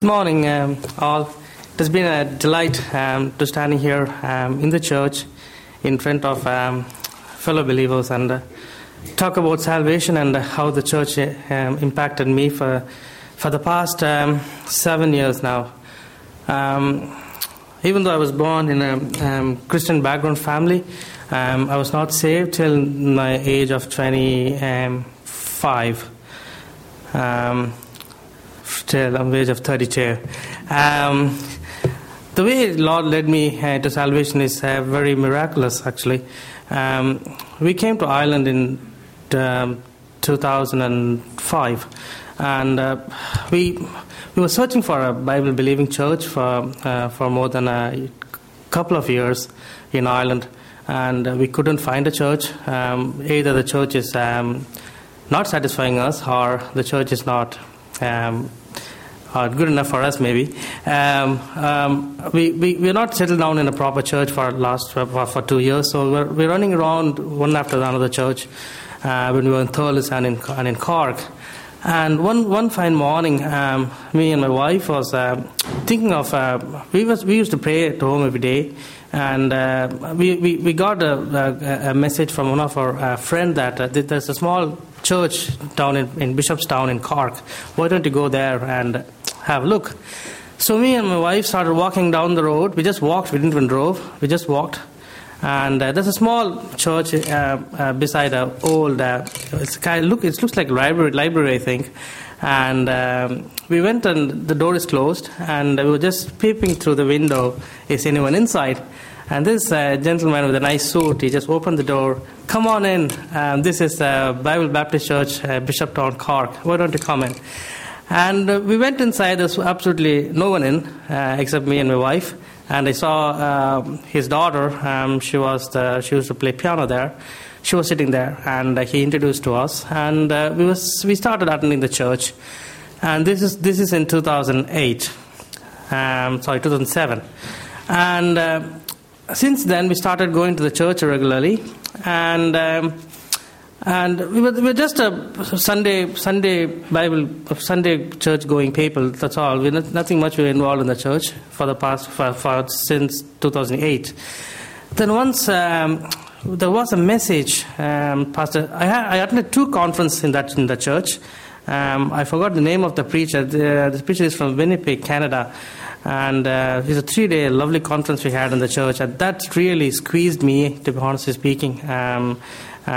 Good morning, all. It has been a delight to standing here in the church in front of fellow believers and talk about salvation and how the church impacted me for the past 7 years now. Even though I was born in a Christian background family, I was not saved till my age of 25. Till I'm age of 32. The way Lord led me to salvation is very miraculous, actually. We came to Ireland in 2005, and we were searching for a Bible-believing church for more than a couple of years in Ireland, and we couldn't find a church. Either the church is not satisfying us, or the church is not or good enough for us, maybe. We're not settled down in a proper church for 2 years, so we're running around one after another church when we were in Thurles and in Cork. And one fine morning, me and my wife was thinking of we used to pray at home every day, and we got a message from one of our friend that there's a small church down in Bishopstown in Cork. Why don't you go there and have a look? So me and my wife started walking down the road. We just walked. We didn't even drove. We just walked. And there's a small church beside an old. It looks like a library, I think. And we went, and the door is closed. And we were just peeping through the window. Is anyone inside? And this gentleman with a nice suit, he just opened the door. Come on in. This is Bible Baptist Church, Bishopstown, Cork. Why don't you come in? And we went inside. There's absolutely no one in except me and my wife. And I saw his daughter. She used to play piano there. She was sitting there, and he introduced to us. And we started attending the church. And this is in 2007. And since then, we started going to the church regularly, and we were just a Sunday church going people. That's all. Nothing much. We were involved in the church since 2008. Then once there was a message, Pastor. I attended two conferences in the church. I forgot the name of the preacher. The preacher is from Winnipeg, Canada. And it was a 3-day lovely conference we had in the church, and that really squeezed me, to be honestly speaking. And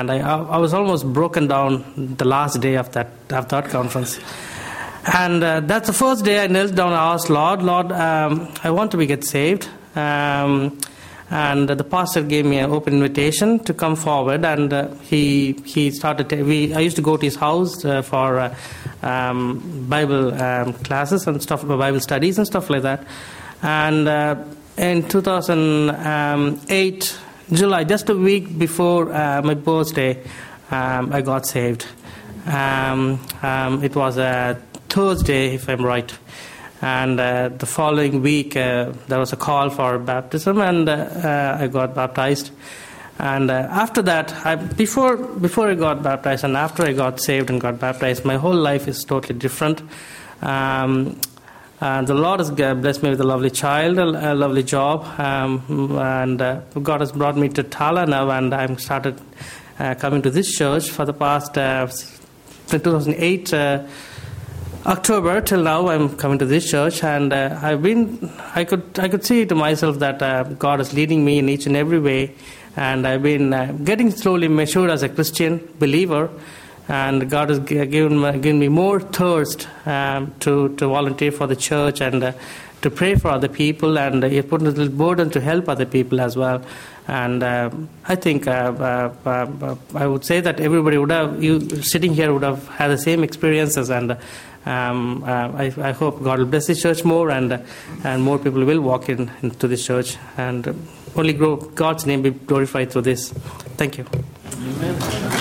I was almost broken down the last day of that conference. And that's the first day I knelt down and asked, Lord, I want to get saved. And the pastor gave me an open invitation to come forward, and he started. I used to go to his house for Bible classes and stuff, Bible studies and stuff like that. And in 2008 July, just a week before my birthday, I got saved. It was a Thursday, if I'm right. And the following week, there was a call for baptism, and I got baptized. And after that, before I got baptized and after I got saved and got baptized, my whole life is totally different. And the Lord has blessed me with a lovely child, a lovely job, and God has brought me to Tala now, and I've started coming to this church for the past 2008. October till now, I'm coming to this church, and I could see to myself that God is leading me in each and every way, and I've been getting slowly matured as a Christian believer, and God has given me more thirst to volunteer for the church and to pray for other people, and He put a little burden to help other people as well. And I think I would say that everybody sitting here would have had the same experiences, and I hope God will bless this church more, and more people will walk into this church, and only God's name be glorified through this. Thank you. Amen.